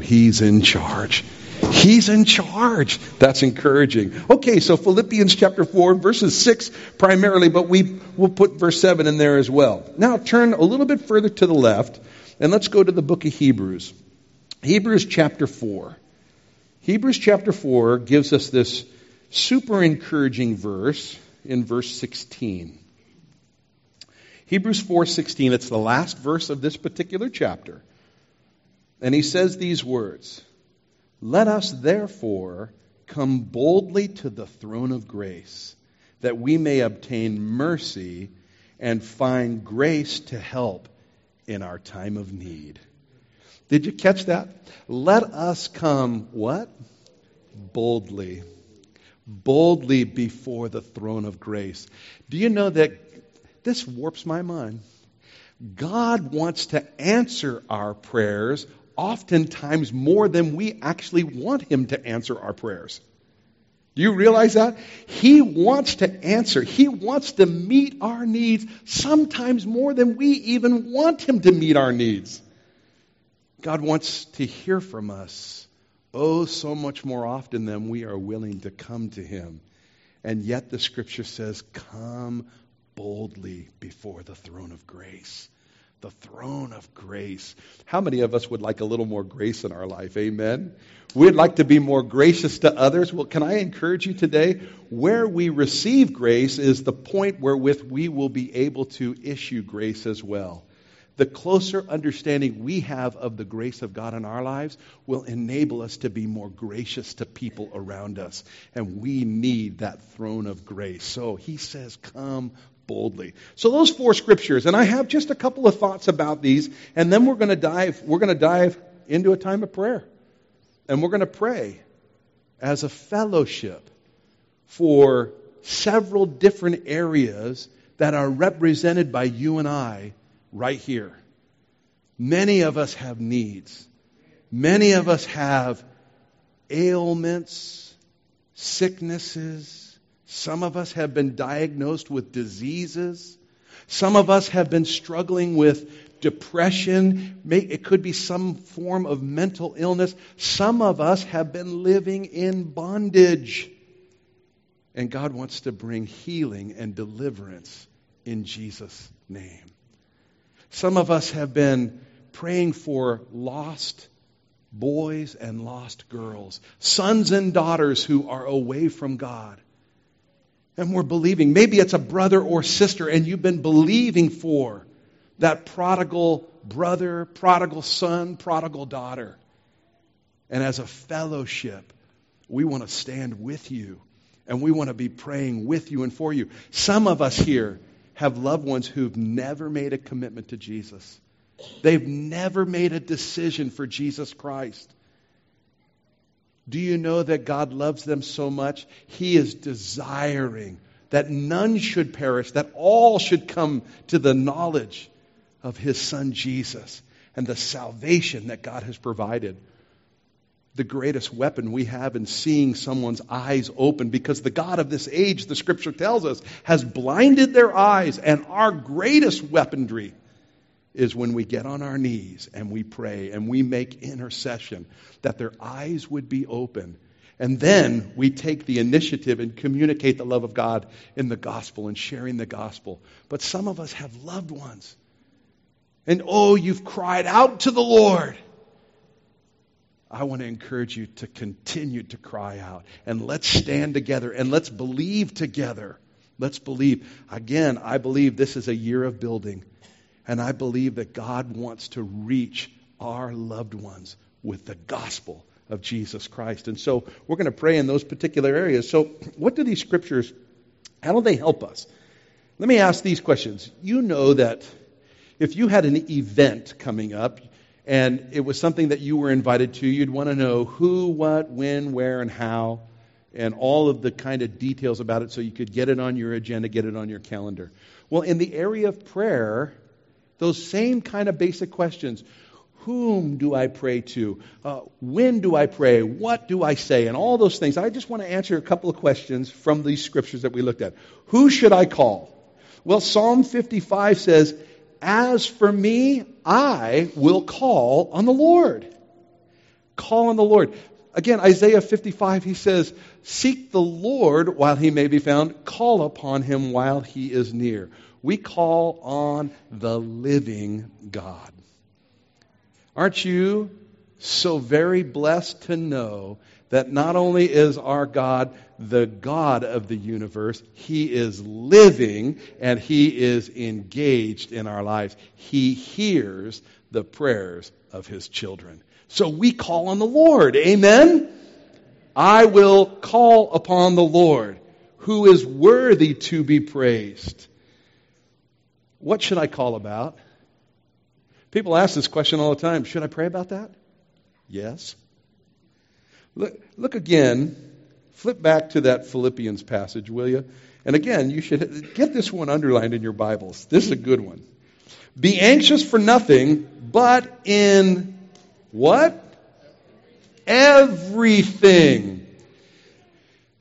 He's in charge. He's in charge. That's encouraging. Okay, so Philippians chapter 4, verses 6 primarily, but we will put verse 7 in there as well. Now turn a little bit further to the left, and let's go to the book of Hebrews. Hebrews chapter 4. Hebrews chapter 4 gives us this super encouraging verse in verse 16. Hebrews 4:16, it's the last verse of this particular chapter. And he says these words, "Let us therefore come boldly to the throne of grace, that we may obtain mercy and find grace to help in our time of need." Did you catch that? Let us come, what? Boldly. Boldly before the throne of grace. Do you know that this warps my mind? God wants to answer our prayers oftentimes more than we actually want Him to answer our prayers. Do you realize that? He wants to answer. He wants to meet our needs sometimes more than we even want Him to meet our needs. God wants to hear from us, oh, so much more often than we are willing to come to Him. And yet the Scripture says, come boldly before the throne of grace. The throne of grace. How many of us would like a little more grace in our life? Amen? We'd like to be more gracious to others. Well, can I encourage you today? Where we receive grace is the point wherewith we will be able to issue grace as well. The closer understanding we have of the grace of God in our lives will enable us to be more gracious to people around us. And we need that throne of grace. So he says, come boldly. So those four scriptures, and I have just a couple of thoughts about these, and then we're going to dive into a time of prayer. And we're going to pray as a fellowship for several different areas that are represented by you and I right here. Many of us have needs. Many of us have ailments, sicknesses. Some of us have been diagnosed with diseases. Some of us have been struggling with depression. It could be some form of mental illness. Some of us have been living in bondage. And God wants to bring healing and deliverance in Jesus' name. Some of us have been praying for lost boys and lost girls, sons and daughters who are away from God. And we're believing. Maybe it's a brother or sister, and you've been believing for that prodigal brother, prodigal son, prodigal daughter. And as a fellowship, we want to stand with you, and we want to be praying with you and for you. Some of us here have loved ones who've never made a commitment to Jesus. They've never made a decision for Jesus Christ. Do you know that God loves them so much? He is desiring that none should perish, that all should come to the knowledge of His Son Jesus and the salvation that God has provided. The greatest weapon we have in seeing someone's eyes open, because the God of this age, the Scripture tells us, has blinded their eyes. And our greatest weaponry is when we get on our knees and we pray and we make intercession, that their eyes would be open. And then we take the initiative and communicate the love of God in the gospel and sharing the gospel. But some of us have loved ones. And oh, you've cried out to the Lord. I want to encourage you to continue to cry out. And let's stand together and let's believe together. Let's believe. Again, I believe this is a year of building. And I believe that God wants to reach our loved ones with the gospel of Jesus Christ. And so we're going to pray in those particular areas. So what do these scriptures, how do they help us? Let me ask these questions. You know that if you had an event coming up, and it was something that you were invited to, you'd want to know who, what, when, where, and how, and all of the kind of details about it so you could get it on your agenda, get it on your calendar. Well, in the area of prayer, those same kind of basic questions. Whom do I pray to? When do I pray? What do I say? And all those things. I just want to answer a couple of questions from these scriptures that we looked at. Who should I call? Well, Psalm 55 says, "As for me, I will call on the Lord." call on the Lord. Again, Isaiah 55, he says, seek the Lord while he may be found. Call upon him while he is near. We call on the living God. Aren't you so very blessed to know that not only is our God the God of the universe, he is living and he is engaged in our lives. He hears the prayers of his children. So we call on the Lord. Amen? I will call upon the Lord, who is worthy to be praised. What should I call about? People ask this question all the time. Should I pray about that? Yes. Look again. Flip back to that Philippians passage, will you? And again, you should get this one underlined in your Bibles. This is a good one. Be anxious for nothing, but in what? Everything.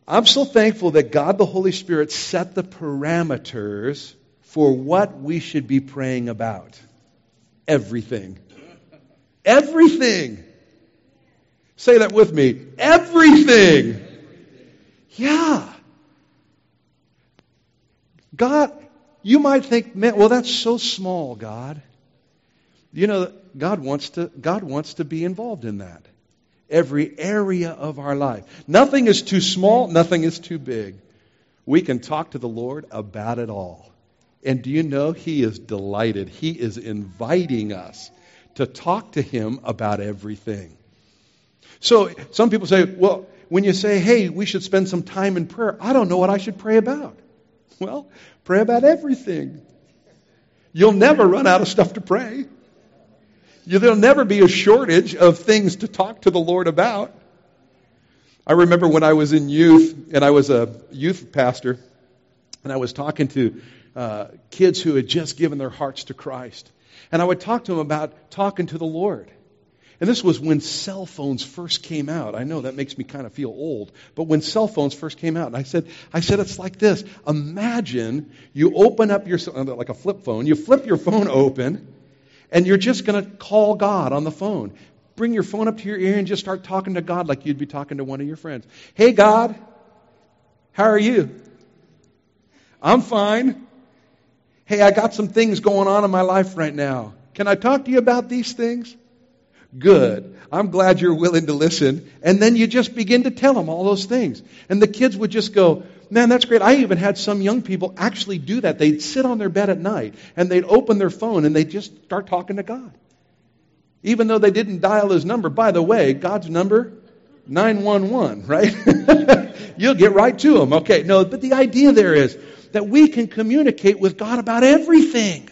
I'm so thankful that God the Holy Spirit set the parameters for what we should be praying about. Everything. Everything. Say that with me. Everything. Yeah. God, you might think, man, well, that's so small, God. You know, God wants to be involved in that. Every area of our life. Nothing is too small. Nothing is too big. We can talk to the Lord about it all. And do you know he is delighted? He is inviting us to talk to him about everything. So some people say, well, when you say, hey, we should spend some time in prayer, I don't know what I should pray about. Well, pray about everything. You'll never run out of stuff to pray. There'll never be a shortage of things to talk to the Lord about. I remember when I was in youth, and I was a youth pastor, and I was talking to kids who had just given their hearts to Christ. And I would talk to them about talking to the Lord. And this was when cell phones first came out. I know that makes me kind of feel old, but when cell phones first came out, and I said it's like this. Imagine you open up your, like a flip phone, you flip your phone open, and you're just going to call God on the phone. Bring your phone up to your ear and just start talking to God like you'd be talking to one of your friends. Hey, God, how are you? I'm fine. Hey, I got some things going on in my life right now. Can I talk to you about these things? Good. I'm glad you're willing to listen. And then you just begin to tell them all those things. And the kids would just go, man, that's great. I even had some young people actually do that. They'd sit on their bed at night and they'd open their phone and they'd just start talking to God. Even though they didn't dial his number. By the way, God's number, 911, right? You'll get right to him. Okay, no, but the idea there is that we can communicate with God about everything.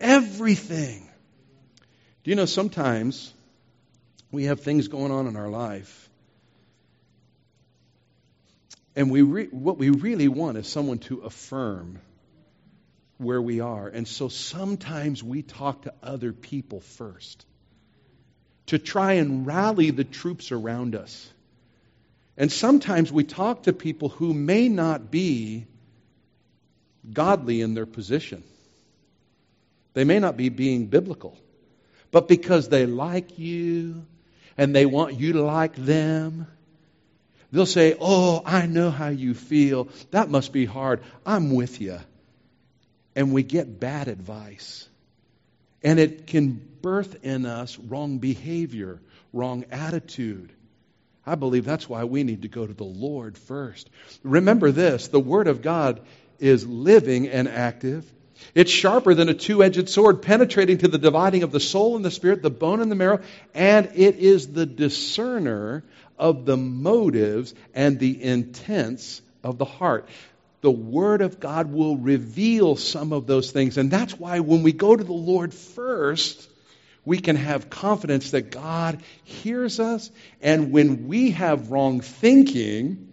Everything. Do you know sometimes we have things going on in our life, and what we really want is someone to affirm where we are. And so sometimes we talk to other people first to try and rally the troops around us. And sometimes we talk to people who may not be godly in their position. They may not be being biblical. But because they like you and they want you to like them, they'll say, oh, I know how you feel. That must be hard. I'm with you. And we get bad advice. And it can birth in us wrong behavior, wrong attitude. I believe that's why we need to go to the Lord first. Remember this, the Word of God is living and active. It's sharper than a two-edged sword, penetrating to the dividing of the soul and the spirit, the bone and the marrow, and it is the discerner of the motives and the intents of the heart. The Word of God will reveal some of those things, and that's why when we go to the Lord first, we can have confidence that God hears us, and when we have wrong thinking,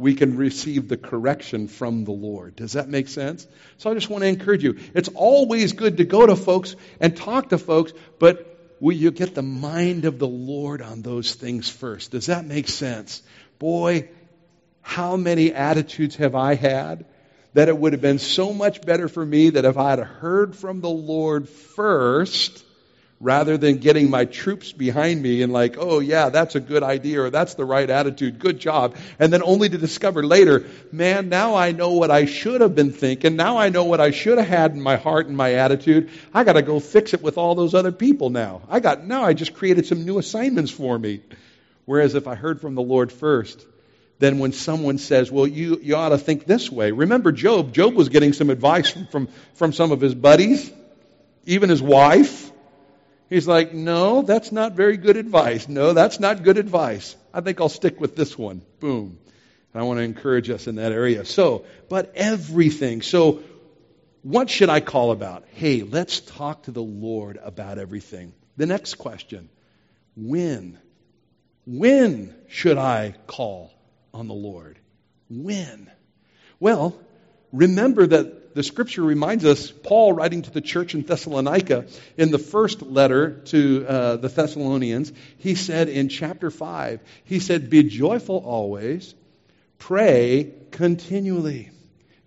we can receive the correction from the Lord. Does that make sense? So I just want to encourage you. It's always good to go to folks and talk to folks, but will you get the mind of the Lord on those things first? Does that make sense? Boy, how many attitudes have I had that it would have been so much better for me that if I had heard from the Lord first rather than getting my troops behind me and like, oh yeah, that's a good idea, or that's the right attitude, good job. And then only to discover later, man, now I know what I should have been thinking. Now I know what I should have had in my heart and my attitude. I got to go fix it with all those other people now. Now I just created some new assignments for me. Whereas if I heard from the Lord first, then when someone says, well, you ought to think this way. Remember Job. Job was getting some advice from some of his buddies, even his wife. He's like, no, that's not very good advice. No, that's not good advice. I think I'll stick with this one. Boom. And I want to encourage us in that area. So what should I call about? Hey, let's talk to the Lord about everything. The next question, when should I call on the Lord? When? Well, remember that the scripture reminds us, Paul writing to the church in Thessalonica, in the first letter to the Thessalonians, he said in chapter 5, he said, be joyful always, pray continually,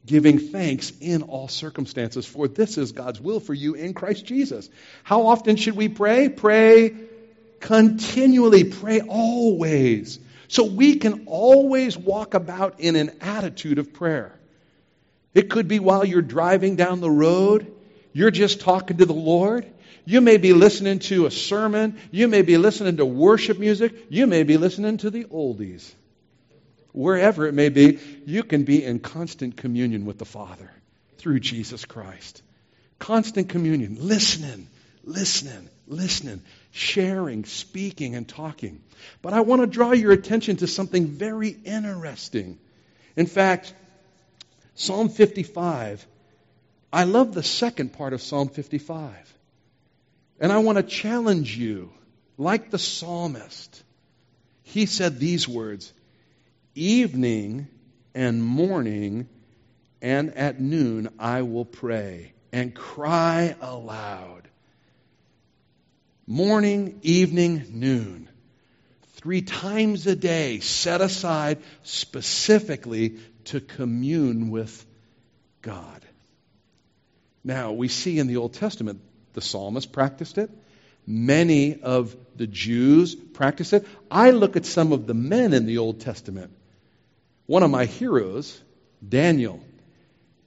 giving thanks in all circumstances, for this is God's will for you in Christ Jesus. How often should we pray? Pray continually, pray always. So we can always walk about in an attitude of prayer. It could be while you're driving down the road, you're just talking to the Lord. You may be listening to a sermon. You may be listening to worship music. You may be listening to the oldies. Wherever it may be, you can be in constant communion with the Father through Jesus Christ. Constant communion, listening. Sharing, speaking, and talking. But I want to draw your attention to something very interesting. In fact, Psalm 55, I love the second part of Psalm 55. And I want to challenge you, like the psalmist. He said these words, evening and morning and at noon I will pray and cry aloud. Morning, evening, noon. 3 times a day set aside specifically to commune with God. Now, we see in the Old Testament, the psalmist practiced it. Many of the Jews practiced it. I look at some of the men in the Old Testament. One of my heroes, Daniel.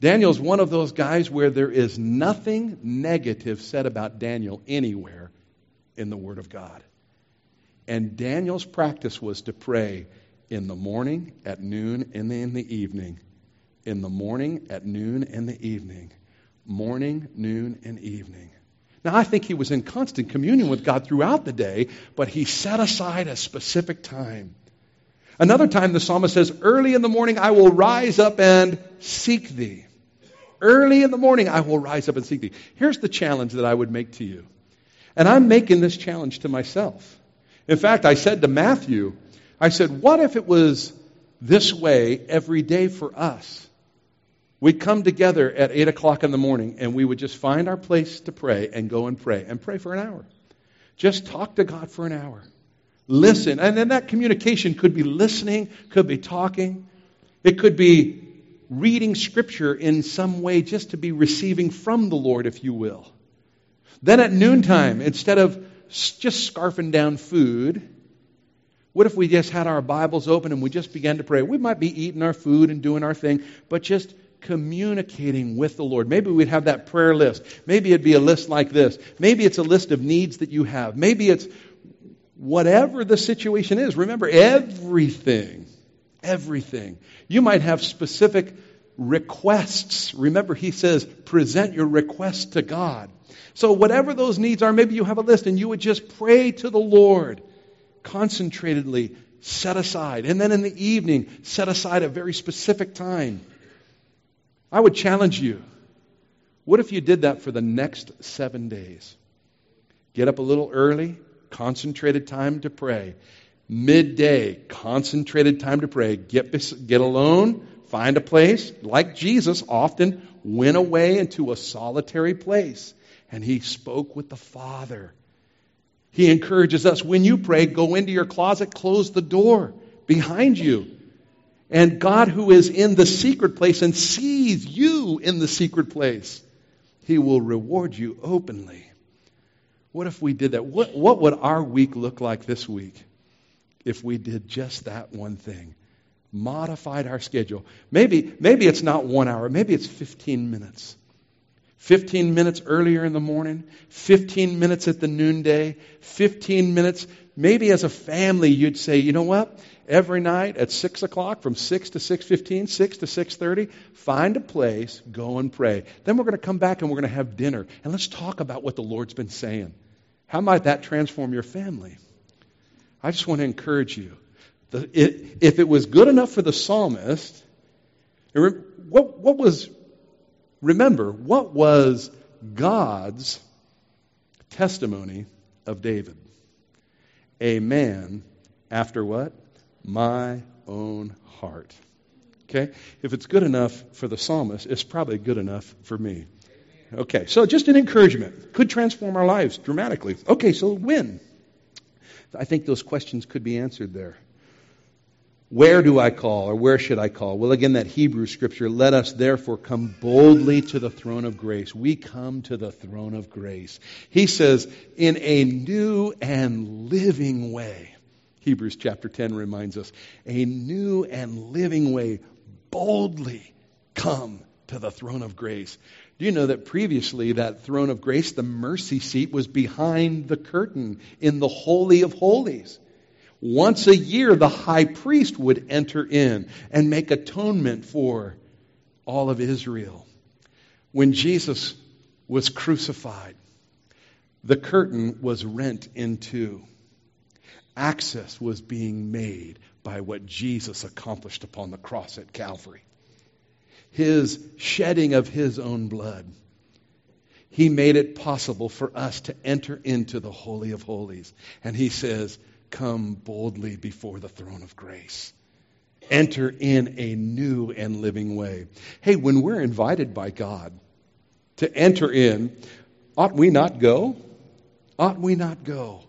Daniel's one of those guys where there is nothing negative said about Daniel anywhere in the Word of God. And Daniel's practice was to pray in the morning, at noon, and in the evening. In the morning, at noon, and the evening. Morning, noon, and evening. Now, I think he was in constant communion with God throughout the day, but he set aside a specific time. Another time the psalmist says, early in the morning I will rise up and seek thee. Early in the morning I will rise up and seek thee. Here's the challenge that I would make to you. And I'm making this challenge to myself. In fact, I said to Matthew, I said, what if it was this way every day for us? We'd come together at 8 o'clock in the morning and we would just find our place to pray and go and pray for an hour. Just talk to God for an hour. Listen. And then that communication could be listening, could be talking. It could be reading Scripture in some way just to be receiving from the Lord, if you will. Then at noontime, instead of just scarfing down food, what if we just had our Bibles open and we just began to pray? We might be eating our food and doing our thing, but just communicating with the Lord. Maybe we'd have that prayer list. Maybe it'd be a list like this. Maybe it's a list of needs that you have. Maybe it's whatever the situation is. Remember, everything. You might have specific requests. Remember, he says, present your requests to God. So whatever those needs are, maybe you have a list and you would just pray to the Lord, concentratedly set aside. And then in the evening, set aside a very specific time. I would challenge you. What if you did that for the next 7 days? Get up a little early, concentrated time to pray. Midday, concentrated time to pray. Get alone, find a place, like Jesus often went away into a solitary place. And he spoke with the Father. He encourages us, when you pray, go into your closet, close the door behind you. And God, who is in the secret place and sees you in the secret place, he will reward you openly. What if we did that? What would our week look like this week if we did just that one thing? Modified our schedule. Maybe it's not 1 hour. Maybe it's 15 minutes. 15 minutes earlier in the morning, 15 minutes at the noonday, 15 minutes. Maybe as a family you'd say, you know what? Every night at 6 o'clock, from 6 to 6:15, 6 to 6:30, find a place, go and pray. Then we're going to come back and we're going to have dinner. And let's talk about what the Lord's been saying. How might that transform your family? I just want to encourage you. If it was good enough for the psalmist, what was God's testimony of David? A man after what? My own heart. Okay? If it's good enough for the psalmist, it's probably good enough for me. Okay, so just an encouragement. Could transform our lives dramatically. Okay, so when? I think those questions could be answered there. Where do I call, or where should I call? Well, again, that Hebrew scripture, let us therefore come boldly to the throne of grace. We come to the throne of grace. He says, in a new and living way, Hebrews chapter 10 reminds us, a new and living way, boldly come to the throne of grace. Do you know that previously that throne of grace, the mercy seat, was behind the curtain in the Holy of Holies? Once a year, the high priest would enter in and make atonement for all of Israel. When Jesus was crucified, the curtain was rent in two. Access was being made by what Jesus accomplished upon the cross at Calvary. His shedding of his own blood. He made it possible for us to enter into the Holy of Holies. And he says, come boldly before the throne of grace. Enter in a new and living way. Hey, when we're invited by God to enter in, ought we not go? Ought we not go?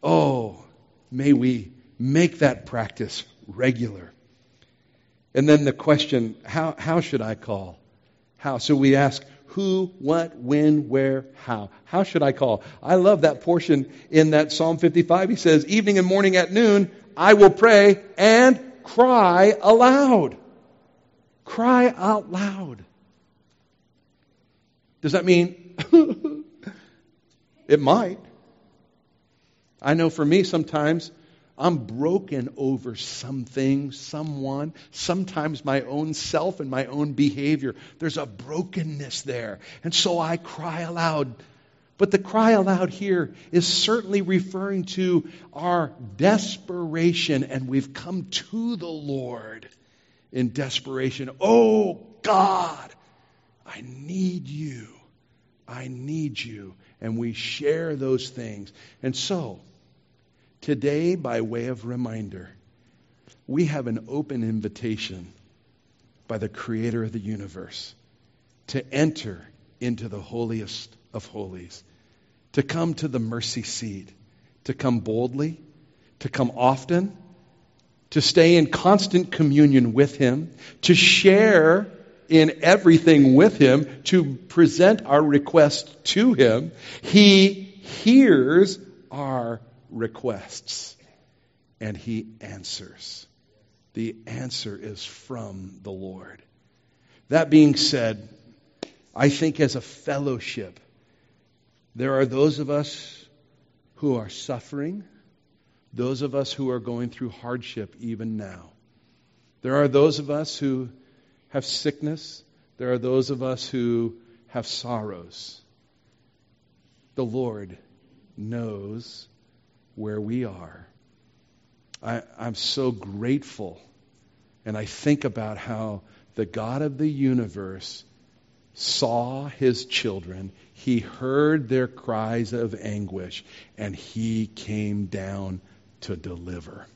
Oh, may we make that practice regular. And then the question, how should I call? How? So we ask, who, what, when, where, how? How should I call? I love that portion in that Psalm 55. He says, evening and morning at noon, I will pray and cry aloud. Cry out loud. Does that mean? It might. I know for me sometimes I'm broken over something, someone, sometimes my own self and my own behavior. There's a brokenness there. And so I cry aloud. But the cry aloud here is certainly referring to our desperation, and we've come to the Lord in desperation. Oh, God, I need you. I need you. And we share those things. And so today, by way of reminder, we have an open invitation by the Creator of the universe to enter into the holiest of holies, to come to the mercy seat, to come boldly, to come often, to stay in constant communion with Him, to share in everything with Him, to present our request to Him. He hears our requests, and He answers. The answer is from the Lord. That being said, I think as a fellowship, there are those of us who are suffering, those of us who are going through hardship even now. There are those of us who have sickness. There are those of us who have sorrows. The Lord knows where we are. I'm so grateful, and I think about how the God of the universe saw His children. He heard their cries of anguish, and He came down to deliver.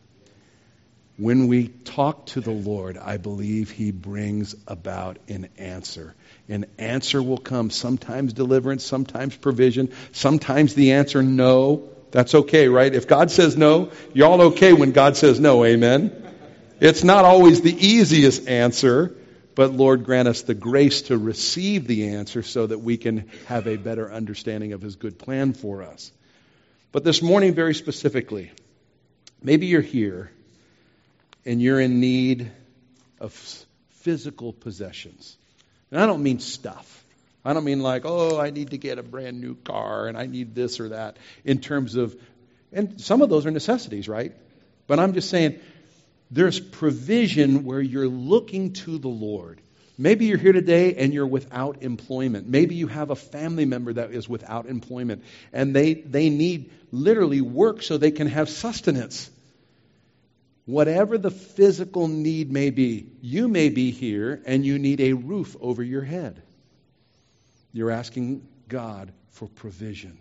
When we talk to the Lord, I believe He brings about an answer. An answer will come, sometimes deliverance, sometimes provision, sometimes the answer no. That's okay, right? If God says no, you're all okay when God says no, amen? It's not always the easiest answer, But Lord, grant us the grace to receive the answer so that we can have a better understanding of His good plan for us. But this morning, very specifically, maybe you're here and you're in need of physical possessions. And I don't mean stuff. I don't mean like, oh, I need to get a brand new car and I need this or that in terms of, and some of those are necessities, right? But I'm just saying, there's provision where you're looking to the Lord. Maybe you're here today and you're without employment. Maybe you have a family member that is without employment and they need literally work so they can have sustenance. Whatever the physical need may be, you may be here and you need a roof over your head. You're asking God for provision.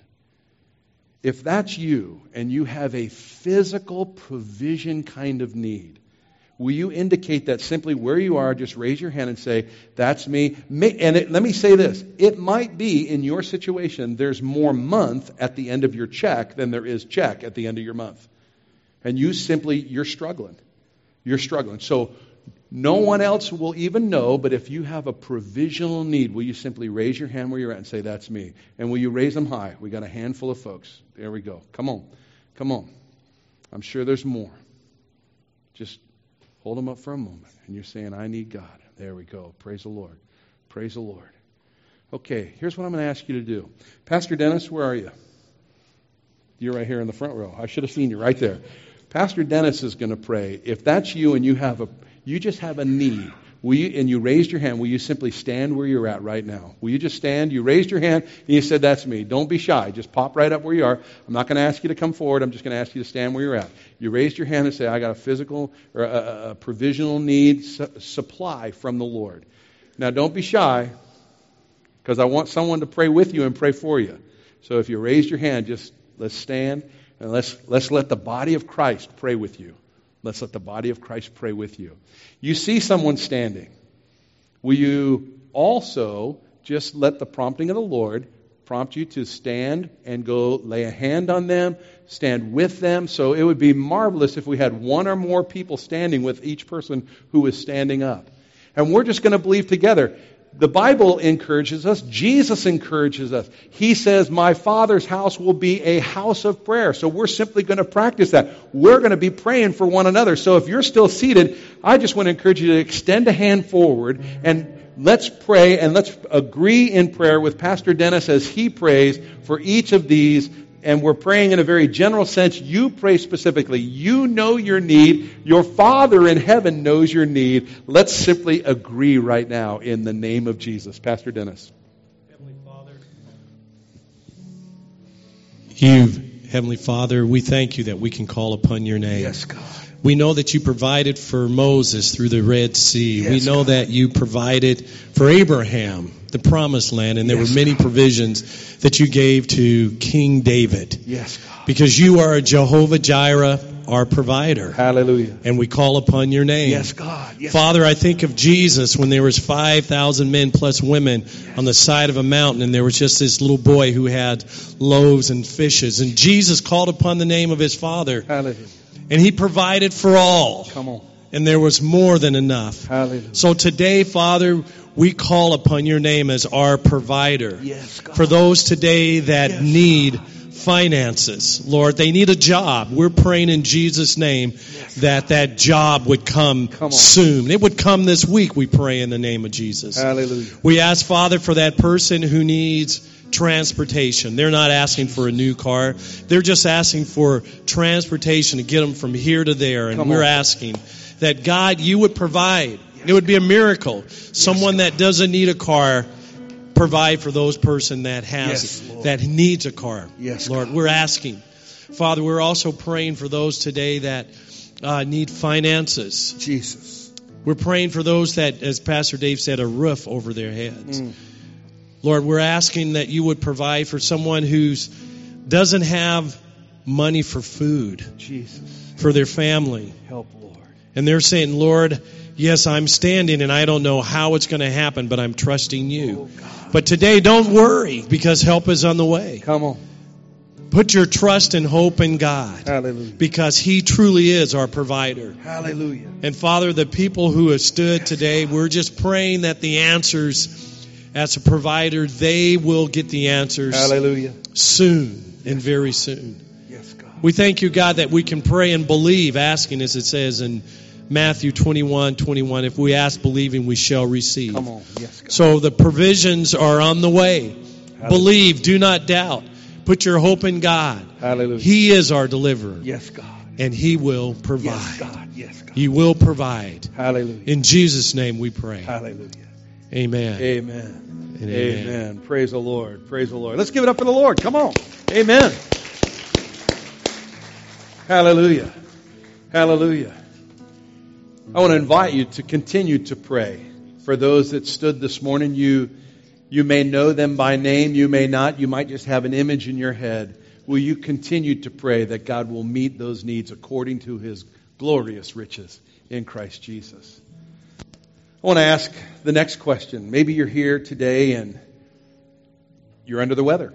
If that's you and you have a physical provision kind of need, will you indicate that simply where you are? Just raise your hand and say, that's me. And let me say this. It might be in your situation, there's more month at the end of your check than there is check at the end of your month. And you simply, you're struggling. You're struggling. So no one else will even know, but if you have a provisional need, will you simply raise your hand where you're at and say, that's me. And will you raise them high? We got a handful of folks. There we go. Come on. Come on. I'm sure there's more. Just hold them up for a moment, and you're saying, I need God. There we go. Praise the Lord. Praise the Lord. Okay, here's what I'm going to ask you to do. Pastor Dennis, where are you? You're right here in the front row. I should have seen you right there. Pastor Dennis is going to pray. If that's you and you just have a need, will you, and you raised your hand, will you simply stand where you're at right now? Will you just stand? You raised your hand, and you said, that's me. Don't be shy. Just pop right up where you are. I'm not going to ask you to come forward. I'm just going to ask you to stand where you're at. You raised your hand and say, I got a physical or a provisional need supply from the Lord. Now, don't be shy, because I want someone to pray with you and pray for you. So if you raised your hand, just let's stand, and let's let the body of Christ pray with you. Let's let the body of Christ pray with you. You see someone standing. Will you also just let the prompting of the Lord prompt you to stand and go lay a hand on them, stand with them? So it would be marvelous if we had one or more people standing with each person who is standing up. And we're just going to believe together. The Bible encourages us. Jesus encourages us. He says, my Father's house will be a house of prayer. So we're simply going to practice that. We're going to be praying for one another. So if you're still seated, I just want to encourage you to extend a hand forward and let's pray and let's agree in prayer with Pastor Dennis as he prays for each of these. And we're praying in a very general sense. You pray specifically. You know your need. Your Father in heaven knows your need. Let's simply agree right now in the name of Jesus. Pastor Dennis. Heavenly Father. Heavenly Father, we thank you that we can call upon your name. Yes, God. We know that you provided for Moses through the Red Sea. Yes, we know God. That you provided for Abraham, the promised land, and there yes, were many God. Provisions that you gave to King David. Yes, God. Because you are Jehovah Jireh, our provider. Hallelujah. And we call upon your name. Yes, God. Yes, Father, I think of Jesus when there was 5,000 men plus women yes. on the side of a mountain, and there was just this little boy who had loaves and fishes. And Jesus called upon the name of his Father. Hallelujah. And he provided for all. Come on. And there was more than enough. Hallelujah. So today, Father, we call upon your name as our provider. Yes, God. For those today that yes, need God. Finances, Lord, they need a job. We're praying in Jesus' name yes, that job would come soon. It would come this week, we pray in the name of Jesus. Hallelujah. We ask, Father, for that person who needs transportation. They're not asking for a new car. They're just asking for transportation to get them from here to there. And we're asking that, God, you would provide. Yes, it would be a miracle. Yes, someone God. That doesn't need a car, provide for those person that has yes, that needs a car. Yes, Lord, God. We're asking. Father, we're also praying for those today that need finances. Jesus. We're praying for those that, as Pastor Dave said, a roof over their heads. Mm. Lord, we're asking that you would provide for someone who doesn't have money for food, Jesus. For their family. Help, Lord. And they're saying, Lord, yes, I'm standing and I don't know how it's going to happen, but I'm trusting you. Oh, but today, don't worry because help is on the way. Come on. Put your trust and hope in God. Hallelujah. Because He truly is our provider. Hallelujah. And Father, the people who have stood today, we're just praying that the answers, as a provider, they will get the answers. Hallelujah. Soon and very soon. Yes, God. We thank you, God, that we can pray and believe, asking, as it says in Matthew 21:21, if we ask believing, we shall receive. Come on. Yes, God. So the provisions are on the way. Hallelujah. Believe, do not doubt. Put your hope in God. Hallelujah. He is our deliverer. Yes, God. And He will provide. Yes, God. Yes, God. He will provide. Hallelujah. In Jesus' name we pray. Hallelujah. Amen. Amen. And amen. Amen. Praise the Lord. Praise the Lord. Let's give it up for the Lord. Come on. Amen. Hallelujah. Hallelujah. I want to invite you to continue to pray. For those that stood this morning, you may know them by name. You may not. You might just have an image in your head. Will you continue to pray that God will meet those needs according to His glorious riches in Christ Jesus? I want to ask the next question. Maybe you're here today and you're under the weather.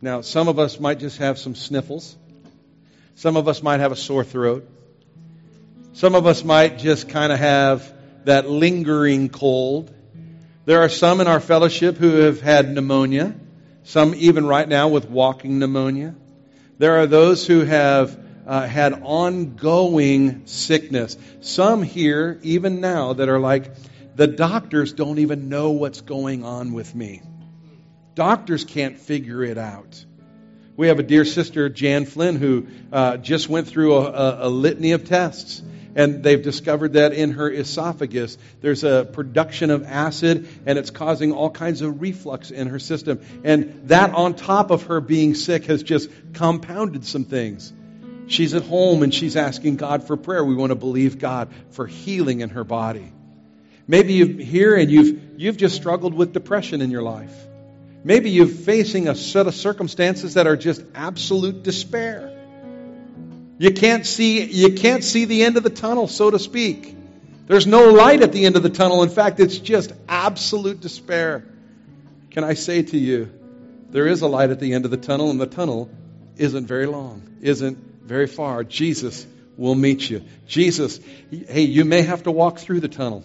Now, some of us might just have some sniffles. Some of us might have a sore throat. Some of us might just kind of have that lingering cold. There are some in our fellowship who have had pneumonia, some even right now with walking pneumonia. There are those who have had ongoing sickness. Some here, even now, that are like, the doctors don't even know what's going on with me. Doctors can't figure it out. We have a dear sister, Jan Flynn, who just went through a litany of tests. And they've discovered that in her esophagus, there's a production of acid, and it's causing all kinds of reflux in her system. And that, on top of her being sick, has just compounded some things. She's at home, and she's asking God for prayer. We want to believe God for healing in her body. Maybe you're here, and you've just struggled with depression in your life. Maybe you're facing a set of circumstances that are just absolute despair. You can't see the end of the tunnel, so to speak. There's no light at the end of the tunnel. In fact, it's just absolute despair. Can I say to you, there is a light at the end of the tunnel, and the tunnel isn't very long, isn't very far. Jesus will meet you. Jesus, hey, you may have to walk through the tunnel,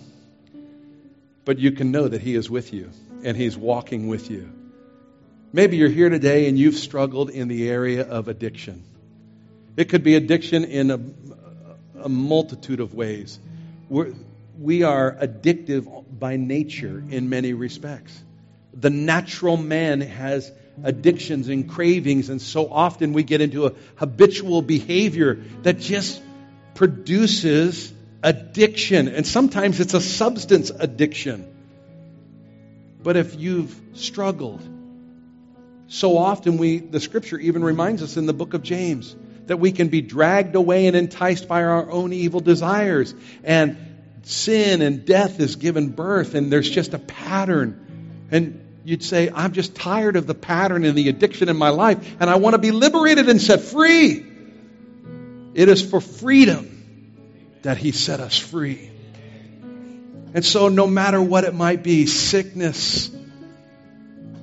but you can know that He is with you, and He's walking with you. Maybe you're here today and you've struggled in the area of addiction. It could be addiction in a multitude of ways. We are addictive by nature in many respects. The natural man has addictions and cravings, and so often we get into a habitual behavior that just produces addiction. And sometimes it's a substance addiction. But if you've struggled, so often the Scripture even reminds us in the book of James that we can be dragged away and enticed by our own evil desires. And sin and death is given birth, and there's just a pattern. And you'd say, I'm just tired of the pattern and the addiction in my life, and I want to be liberated and set free. It is for freedom that He set us free. And so no matter what it might be, sickness,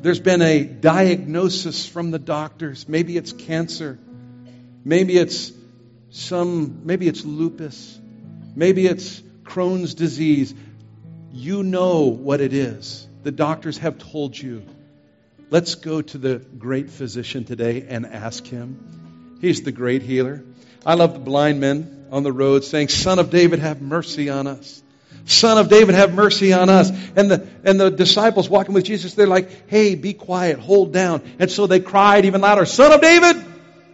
there's been a diagnosis from the doctors. Maybe it's cancer. Maybe it's lupus. Maybe it's Crohn's disease. You know what it is. The doctors have told you. Let's go to the great physician today and ask him. He's the great healer. I love the blind men on the road saying, Son of David, have mercy on us. Son of David, have mercy on us. And the disciples walking with Jesus, they're like, hey, be quiet, hold down. And so they cried even louder, Son of David,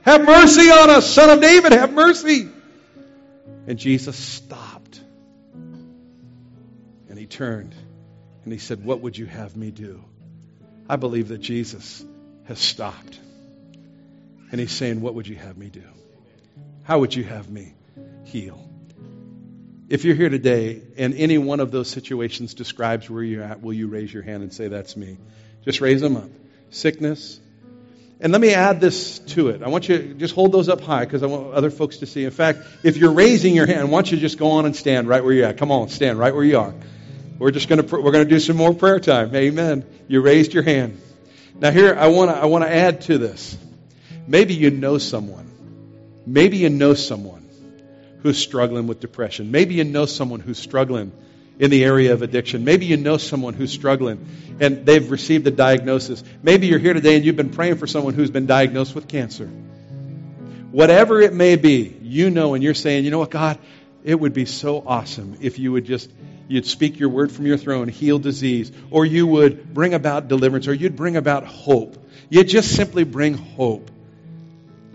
have mercy on us. Son of David, have mercy. And Jesus stopped. And He turned. And He said, what would you have me do? I believe that Jesus has stopped. And He's saying, what would you have me do? How would you have me heal? If you're here today and any one of those situations describes where you're at, will you raise your hand and say, that's me? Just raise them up. Sickness. And let me add this to it. I want you to just hold those up high because I want other folks to see. In fact, if you're raising your hand, I want you to just go on and stand right where you're at. Come on, stand right where you are. We're going to do some more prayer time. Amen. You raised your hand. Now here I want to add to this. Maybe you know someone. Maybe you know someone who's struggling with depression. Maybe you know someone who's struggling in the area of addiction. Maybe you know someone who's struggling and they've received a diagnosis. Maybe you're here today and you've been praying for someone who's been diagnosed with cancer. Whatever it may be, you know, and you're saying, you know what, God, it would be so awesome if you would just, you'd speak your word from your throne, heal disease, or you would bring about deliverance, or you'd bring about hope. You just simply bring hope.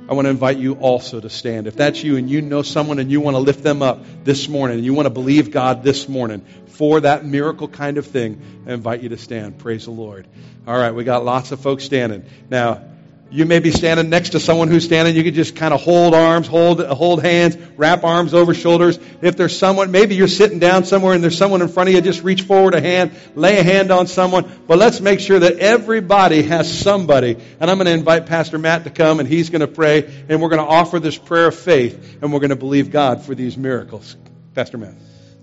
I want to invite you also to stand. If that's you and you know someone and you want to lift them up this morning and you want to believe God this morning for that miracle kind of thing, I invite you to stand. Praise the Lord. All right, we got lots of folks standing. Now, you may be standing next to someone who's standing. You can just kind of hold arms, hold hands, wrap arms over shoulders. If there's someone, maybe you're sitting down somewhere and there's someone in front of you, just reach forward a hand, lay a hand on someone. But let's make sure that everybody has somebody. And I'm going to invite Pastor Matt to come, and he's going to pray. And we're going to offer this prayer of faith, and we're going to believe God for these miracles. Pastor Matt.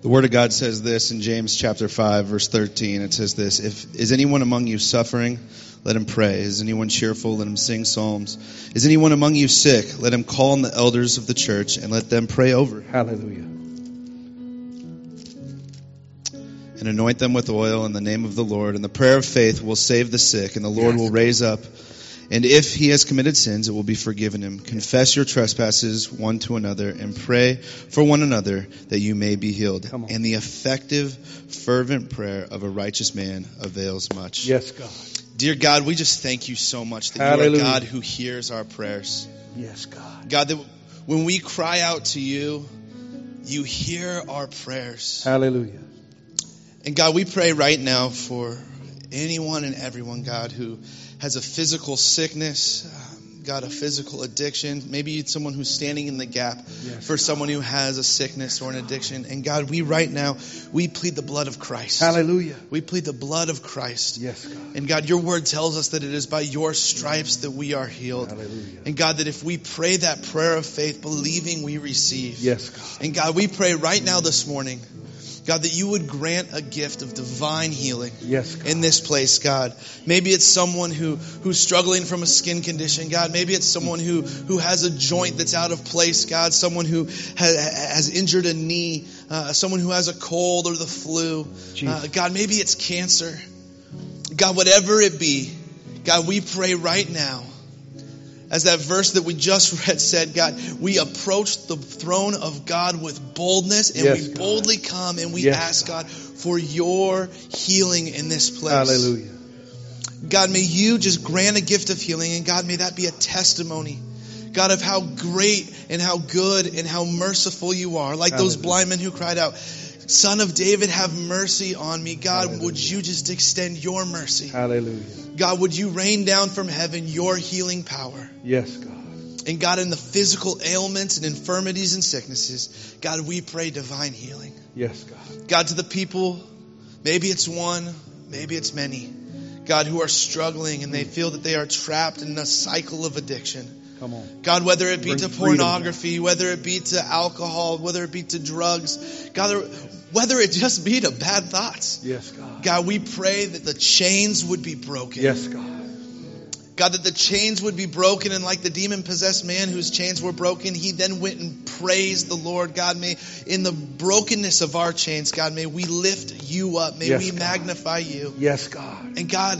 The Word of God says this in James chapter 5, verse 13. It says this, Is anyone among you suffering? Let him pray. Is anyone cheerful? Let him sing psalms. Is anyone among you sick? Let him call on the elders of the church and let them pray over. Hallelujah. And anoint them with oil in the name of the Lord. And the prayer of faith will save the sick, and the Lord will raise up. And if he has committed sins, it will be forgiven him. Confess your trespasses one to another and pray for one another that you may be healed. And the effective, fervent prayer of a righteous man avails much. Yes, God. Dear God, we just thank you so much that Hallelujah. You are God who hears our prayers. Yes, God. God, that when we cry out to you, you hear our prayers. Hallelujah. And God, we pray right now for anyone and everyone, God, who has a physical sickness, God, a physical addiction. Maybe it's someone who's standing in the gap for someone who has a sickness or an addiction. And God, we right now, we plead the blood of Christ. Hallelujah. We plead the blood of Christ. Yes, God. And God, your word tells us that it is by your stripes that we are healed. Hallelujah. And God, that if we pray that prayer of faith, believing we receive. Yes, God. And God, we pray right now this morning, God, that you would grant a gift of divine healing in this place, God. Maybe it's someone who's struggling from a skin condition, God. Maybe it's someone who has a joint that's out of place, God. Someone who has injured a knee. Someone who has a cold or the flu. God, maybe it's cancer. God, whatever it be, God, we pray right now. As that verse that we just read said, God, we approach the throne of God with boldness, and we boldly come and we ask, God, for your healing in this place. Hallelujah. God, may you just grant a gift of healing, and God, may that be a testimony, God, of how great and how good and how merciful you are. Like those blind men who cried out, Son of David, have mercy on me. God, would you just extend your mercy? Hallelujah. God, would you rain down from heaven your healing power? Yes, God. And God, in the physical ailments and infirmities and sicknesses, God, we pray divine healing. Yes, God. God, to the people, maybe it's one, maybe it's many, God, who are struggling and they feel that they are trapped in a cycle of addiction. Come on. God, whether it be to pornography, whether it be to alcohol, whether it be to drugs, God, whether it just be to bad thoughts. Yes, God. God, we pray that the chains would be broken. Yes, God. God, that the chains would be broken, and like the demon-possessed man whose chains were broken, he then went and praised the Lord. God, may in the brokenness of our chains, God, may we lift you up. May we magnify you. Yes, God. And God,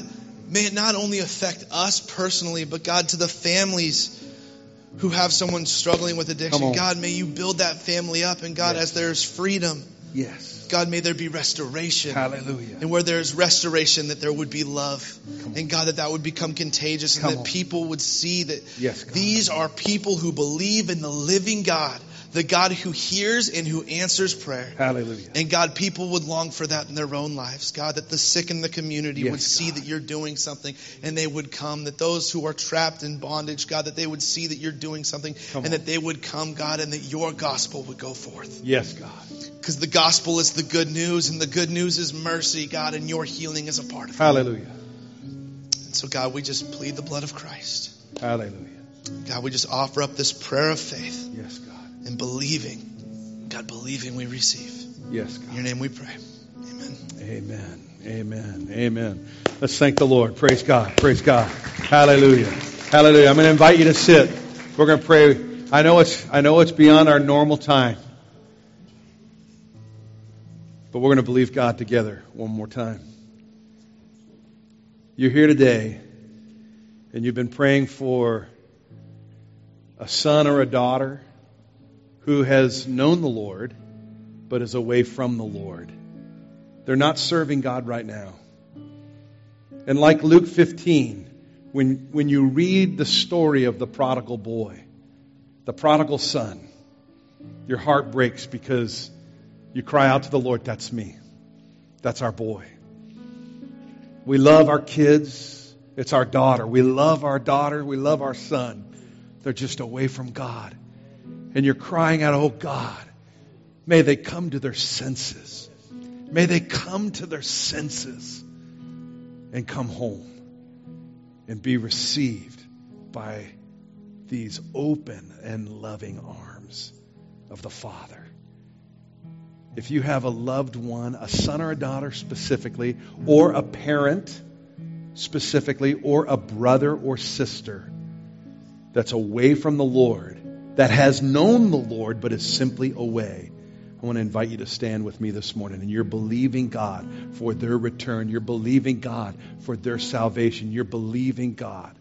may it not only affect us personally, but God, to the families who have someone struggling with addiction. God, may you build that family up. And God, as there is freedom, God, may there be restoration. Hallelujah. And where there is restoration, that there would be love. And God, that would become contagious, and that people would see that these are people who believe in the living God, the God who hears and who answers prayer. Hallelujah. And God, people would long for that in their own lives. God, that the sick in the community would see that you're doing something, and they would come. That those who are trapped in bondage, God, that they would see that you're doing something, and that they would come, God, and that your gospel would go forth. Yes, God. Because the gospel is the good news, and the good news is mercy, God, and your healing is a part of it. Hallelujah. And so, God, we just plead the blood of Christ. Hallelujah. God, we just offer up this prayer of faith. Yes, God. And believing, God, believing we receive. Yes, God. In your name we pray. Amen. Amen. Amen. Amen. Let's thank the Lord. Praise God. Praise God. Hallelujah. Hallelujah. I'm going to invite you to sit. We're going to pray. I know it's beyond our normal time, but we're going to believe God together one more time. You're here today, and you've been praying for a son or a daughter who has known the Lord, but is away from the Lord. They're not serving God right now. And like Luke 15, when you read the story of the prodigal boy, the prodigal son, your heart breaks because you cry out to the Lord, that's me. That's our boy. We love our kids. It's our daughter. We love our daughter. We love our son. They're just away from God. And you're crying out, oh God, may they come to their senses. May they come to their senses and come home and be received by these open and loving arms of the Father. If you have a loved one, a son or a daughter specifically, or a parent specifically, or a brother or sister that's away from the Lord, that has known the Lord but is simply away, I want to invite you to stand with me this morning. And you're believing God for their return. You're believing God for their salvation. You're believing God.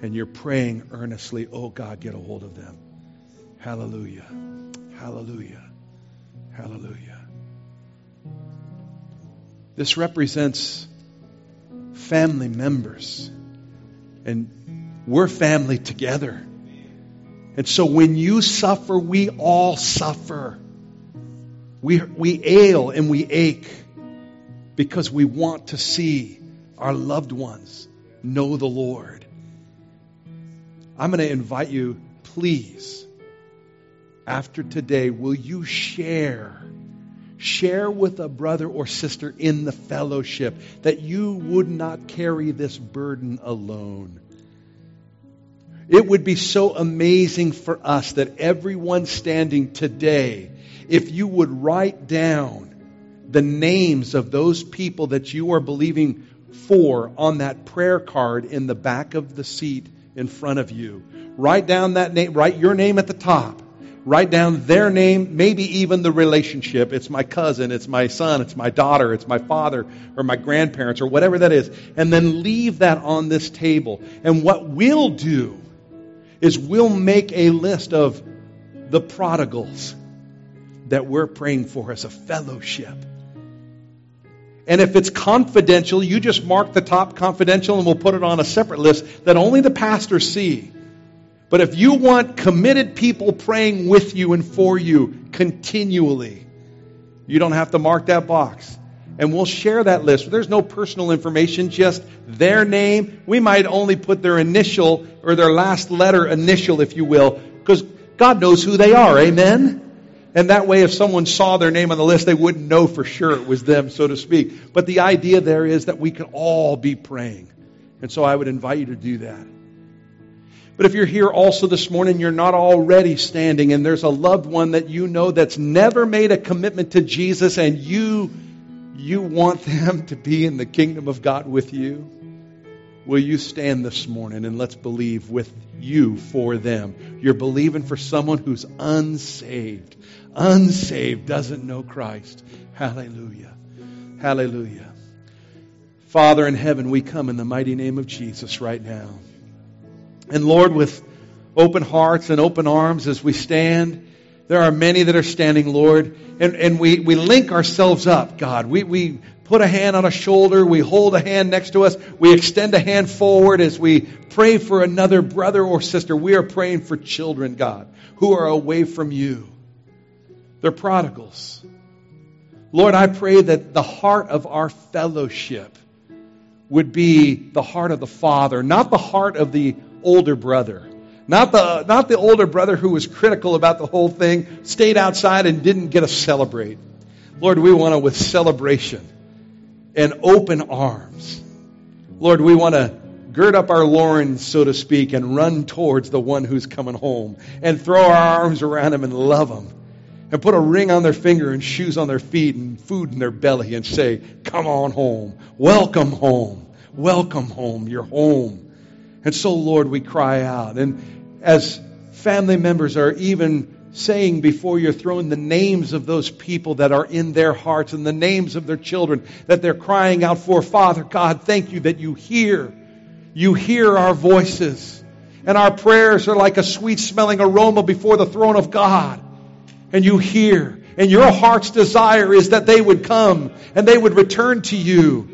And you're praying earnestly, oh God, get a hold of them. Hallelujah. Hallelujah. Hallelujah. This represents family members. And we're family together. And so when you suffer, we all suffer. We ail and we ache because we want to see our loved ones know the Lord. I'm going to invite you, please, after today, will you share with a brother or sister in the fellowship that you would not carry this burden alone. It would be so amazing for us that everyone standing today, if you would write down the names of those people that you are believing for on that prayer card in the back of the seat in front of you. Write down that name. Write your name at the top. Write down their name, maybe even the relationship. It's my cousin, it's my son, it's my daughter, it's my father, or my grandparents, or whatever that is. And then leave that on this table. And what we'll do is we'll make a list of the prodigals that we're praying for as a fellowship. And if it's confidential, you just mark the top confidential and we'll put it on a separate list that only the pastors see. But if you want committed people praying with you and for you continually, you don't have to mark that box. And we'll share that list. There's no personal information, just their name. We might only put their initial or their last letter initial, if you will, because God knows who they are. Amen? And that way, if someone saw their name on the list, they wouldn't know for sure it was them, so to speak. But the idea there is that we can all be praying. And so I would invite you to do that. But if you're here also this morning, you're not already standing, and there's a loved one that you know that's never made a commitment to Jesus, and you want them to be in the kingdom of God with you, will you stand this morning and let's believe with you for them. You're believing for someone who's unsaved. Unsaved, doesn't know Christ. Hallelujah. Hallelujah. Father in heaven, we come in the mighty name of Jesus right now. And Lord, with open hearts and open arms as we stand, there are many that are standing, Lord, and we link ourselves up, God. We put a hand on a shoulder. We hold a hand next to us. We extend a hand forward as we pray for another brother or sister. We are praying for children, God, who are away from you. They're prodigals. Lord, I pray that the heart of our fellowship would be the heart of the Father, not the heart of the older brother. Not the older brother who was critical about the whole thing, stayed outside and didn't get to celebrate. Lord, we want to, with celebration and open arms, Lord, we want to gird up our loins, so to speak, and run towards the one who's coming home and throw our arms around him and love him and put a ring on their finger and shoes on their feet and food in their belly and say, come on home. Welcome home. Welcome home. You're home. And so, Lord, we cry out. And as family members are even saying before your throne the names of those people that are in their hearts and the names of their children that they're crying out for, Father God, thank you that you hear. You hear our voices. And our prayers are like a sweet-smelling aroma before the throne of God. And you hear. And your heart's desire is that they would come and they would return to you.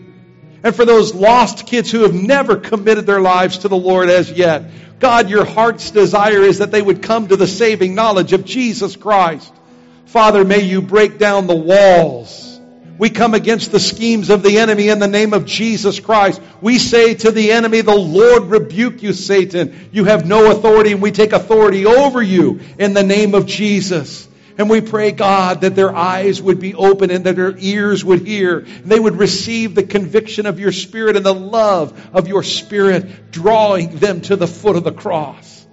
And for those lost kids who have never committed their lives to the Lord as yet, God, your heart's desire is that they would come to the saving knowledge of Jesus Christ. Father, may you break down the walls. We come against the schemes of the enemy in the name of Jesus Christ. We say to the enemy, the Lord rebuke you, Satan. You have no authority, and we take authority over you in the name of Jesus. And we pray, God, that their eyes would be open and that their ears would hear. And they would receive the conviction of your Spirit and the love of your Spirit, drawing them to the foot of the cross.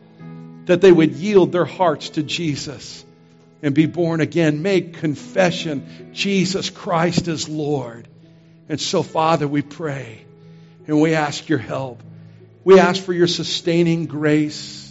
That they would yield their hearts to Jesus and be born again. Make confession, Jesus Christ is Lord. And so, Father, we pray and we ask your help. We ask for your sustaining grace.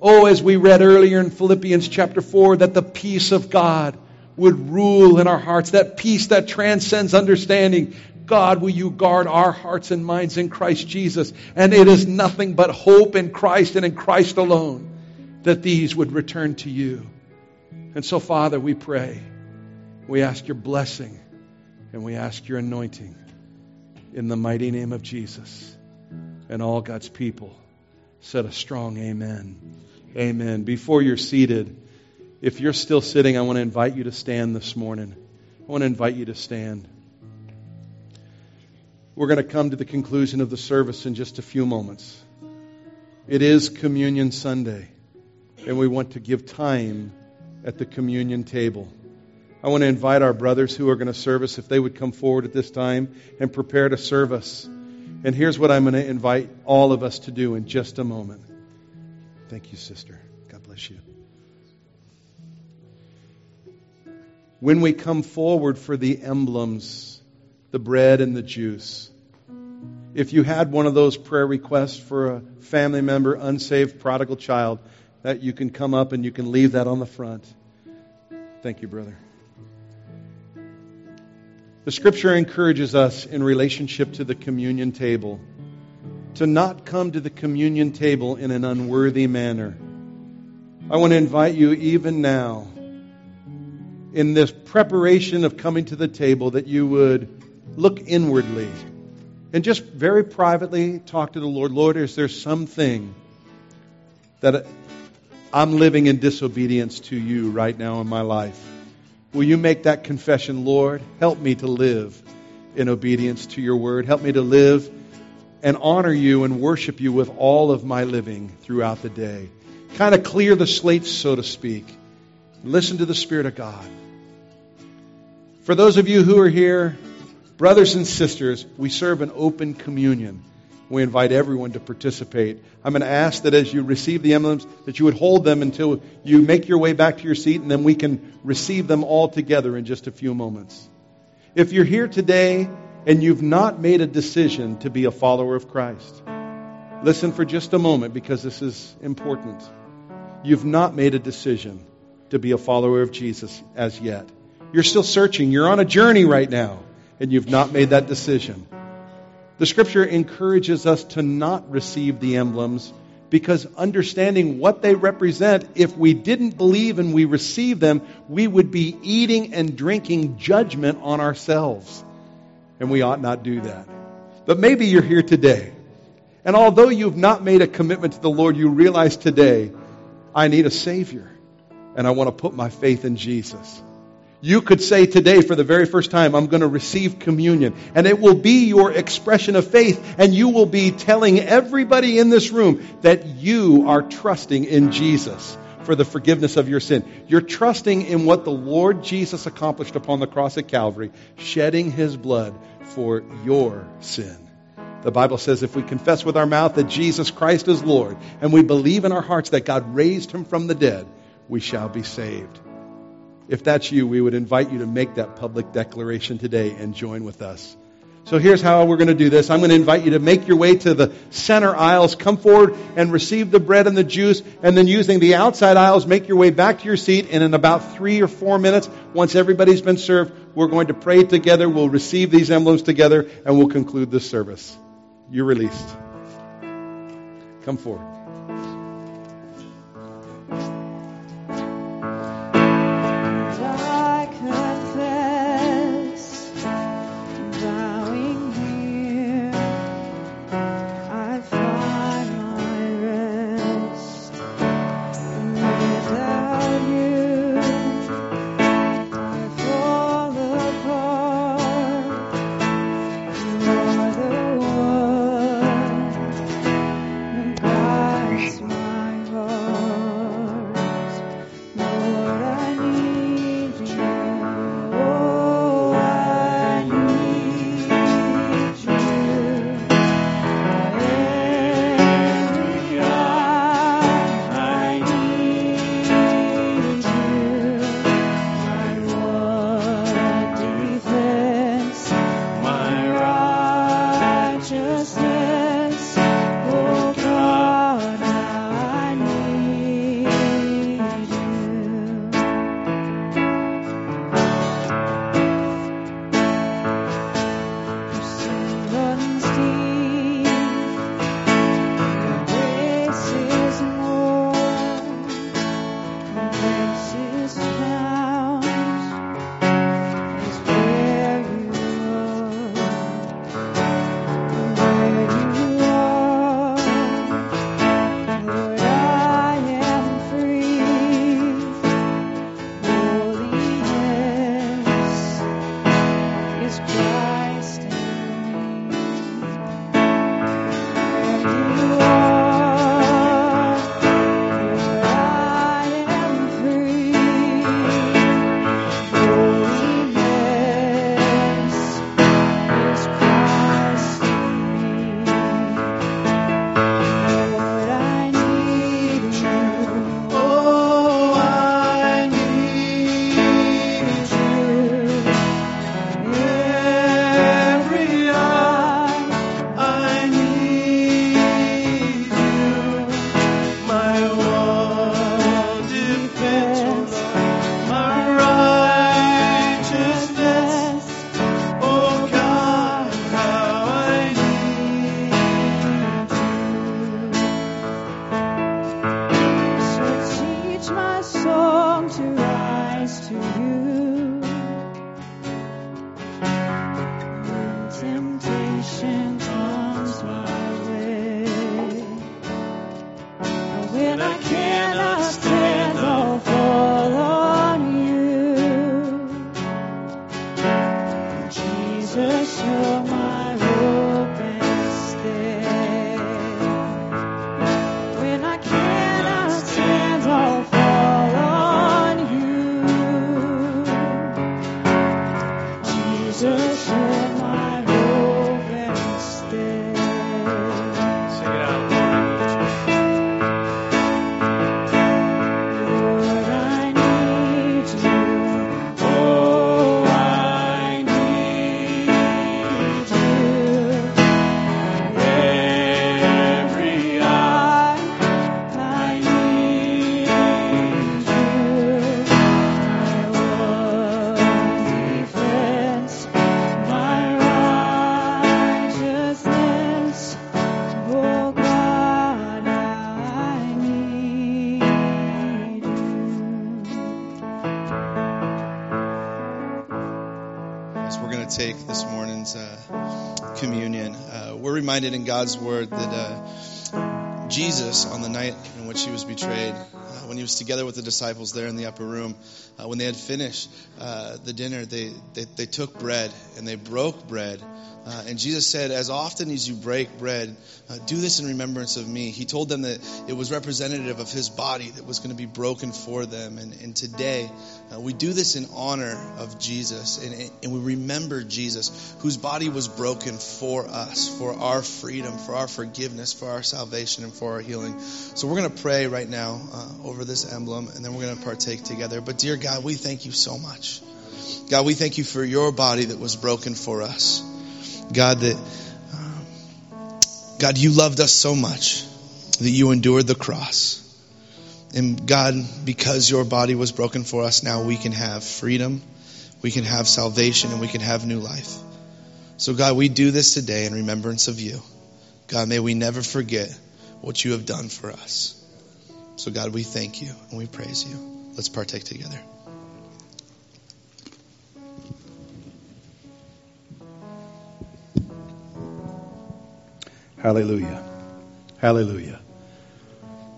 Oh, as we read earlier in Philippians chapter 4, that the peace of God would rule in our hearts, that peace that transcends understanding. God, will you guard our hearts and minds in Christ Jesus? And it is nothing but hope in Christ and in Christ alone that these would return to you. And so, Father, we pray. We ask your blessing and we ask your anointing in the mighty name of Jesus. And all God's people said a strong amen. Amen. Before you're seated, if you're still sitting, I want to invite you to stand this morning. I want to invite you to stand. We're going to come to the conclusion of the service in just a few moments. It is Communion Sunday, and we want to give time at the communion table. I want to invite our brothers who are going to serve us, if they would come forward at this time and prepare to serve us. And here's what I'm going to invite all of us to do in just a moment. Thank you, sister. God bless you. When we come forward for the emblems, the bread and the juice, if you had one of those prayer requests for a family member, unsaved prodigal child, that you can come up and you can leave that on the front. Thank you, brother. The Scripture encourages us in relationship to the communion table to not come to the communion table in an unworthy manner. I want to invite you even now, in this preparation of coming to the table, that you would look inwardly and just very privately talk to the Lord. Lord, is there something that I'm living in disobedience to you right now in my life? Will you make that confession, Lord? Help me to live in obedience to your word. Help me to live and honor you and worship you with all of my living throughout the day. Kind of clear the slate, so to speak. Listen to the Spirit of God. For those of you who are here, brothers and sisters, we serve an open communion. We invite everyone to participate. I'm going to ask that as you receive the emblems, that you would hold them until you make your way back to your seat, and then we can receive them all together in just a few moments. If you're here today and you've not made a decision to be a follower of Christ, listen for just a moment because this is important. You've not made a decision to be a follower of Jesus as yet. You're still searching. You're on a journey right now, and you've not made that decision. The Scripture encourages us to not receive the emblems because understanding what they represent, if we didn't believe and we received them, we would be eating and drinking judgment on ourselves. And we ought not do that. But maybe you're here today, and although you've not made a commitment to the Lord, you realize today, I need a Savior, and I want to put my faith in Jesus. You could say today for the very first time, I'm going to receive communion. And it will be your expression of faith. And you will be telling everybody in this room that you are trusting in Jesus for the forgiveness of your sin. You're trusting in what the Lord Jesus accomplished upon the cross at Calvary, shedding his blood for your sin. The Bible says if we confess with our mouth that Jesus Christ is Lord, and we believe in our hearts that God raised him from the dead, we shall be saved. If that's you, we would invite you to make that public declaration today and join with us. So here's how we're going to do this. I'm going to invite you to make your way to the center aisles. Come forward and receive the bread and the juice. And then using the outside aisles, make your way back to your seat. And in about 3 or 4 minutes, once everybody's been served, we're going to pray together. We'll receive these emblems together, and we'll conclude this service. You're released. Come forward. In God's word that Jesus, on the night in which he was betrayed, when he was together with the disciples there in the upper room, when they had finished the dinner, they took bread and they broke bread. And Jesus said, as often as you break bread, do this in remembrance of me. He told them that it was representative of his body that was going to be broken for them. And today, we do this in honor of Jesus. And we remember Jesus, whose body was broken for us, for our freedom, for our forgiveness, for our salvation, and for our healing. So we're going to pray right now over this emblem, and then we're going to partake together. But dear God, we thank you so much. God, we thank you for your body that was broken for us. God, that God, you loved us so much that you endured the cross. And God, because your body was broken for us, now we can have freedom, we can have salvation, and we can have new life. So God, we do this today in remembrance of you. God, may we never forget what you have done for us. So God, we thank you and we praise you. Let's partake together. Hallelujah. Hallelujah.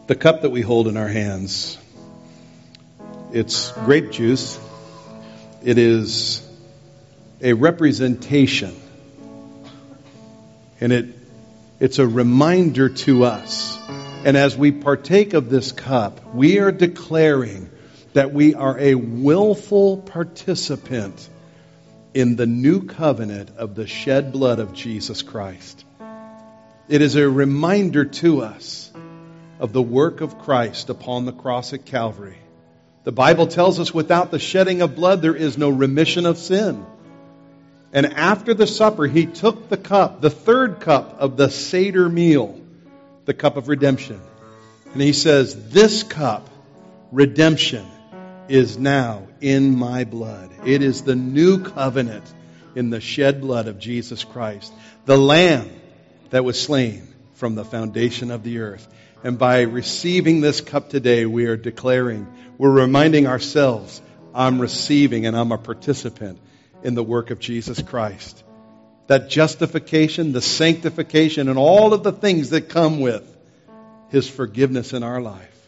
The cup that we hold in our hands, it's grape juice. It is a representation. And it's a reminder to us. And as we partake of this cup, we are declaring that we are a willful participant in the new covenant of the shed blood of Jesus Christ. It is a reminder to us of the work of Christ upon the cross at Calvary. The Bible tells us without the shedding of blood, there is no remission of sin. And after the supper, he took the cup, the third cup of the Seder meal, the cup of redemption. And he says, this cup, redemption, is now in my blood. It is the new covenant in the shed blood of Jesus Christ, the Lamb that was slain from the foundation of the earth. And by receiving this cup today, we are declaring, we're reminding ourselves, I'm receiving and I'm a participant in the work of Jesus Christ. That justification, the sanctification, and all of the things that come with his forgiveness in our life.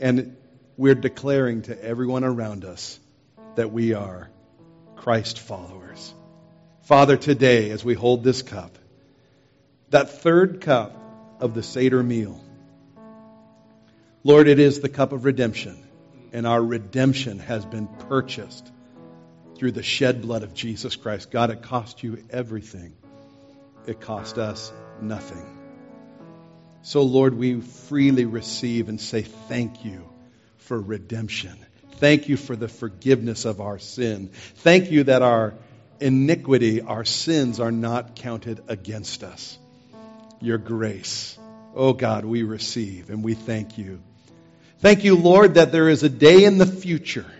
And we're declaring to everyone around us that we are Christ followers. Father, today, as we hold this cup, that third cup of the Seder meal, Lord, it is the cup of redemption, and our redemption has been purchased through the shed blood of Jesus Christ. God, it cost you everything. It cost us nothing. So, Lord, we freely receive and say thank you for redemption. Thank you for the forgiveness of our sin. Thank you that our iniquity, our sins are not counted against us. Your grace, oh God, we receive and we thank you. Thank you, Lord, that there is a day in the future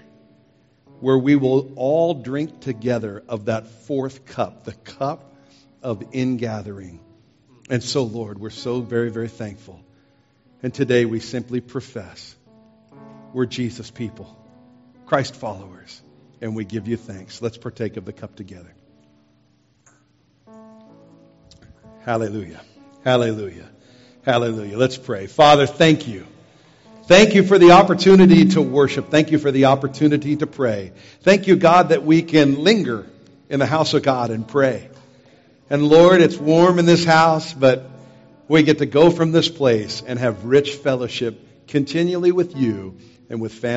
where we will all drink together of that fourth cup, the cup of ingathering. And so, Lord, we're so very, very thankful. And today we simply profess we're Jesus people, Christ followers, and we give you thanks. Let's partake of the cup together. Hallelujah. Hallelujah. Hallelujah. Let's pray. Father, thank you. Thank you for the opportunity to worship. Thank you for the opportunity to pray. Thank you, God, that we can linger in the house of God and pray. And Lord, it's warm in this house, but we get to go from this place and have rich fellowship continually with you and with family.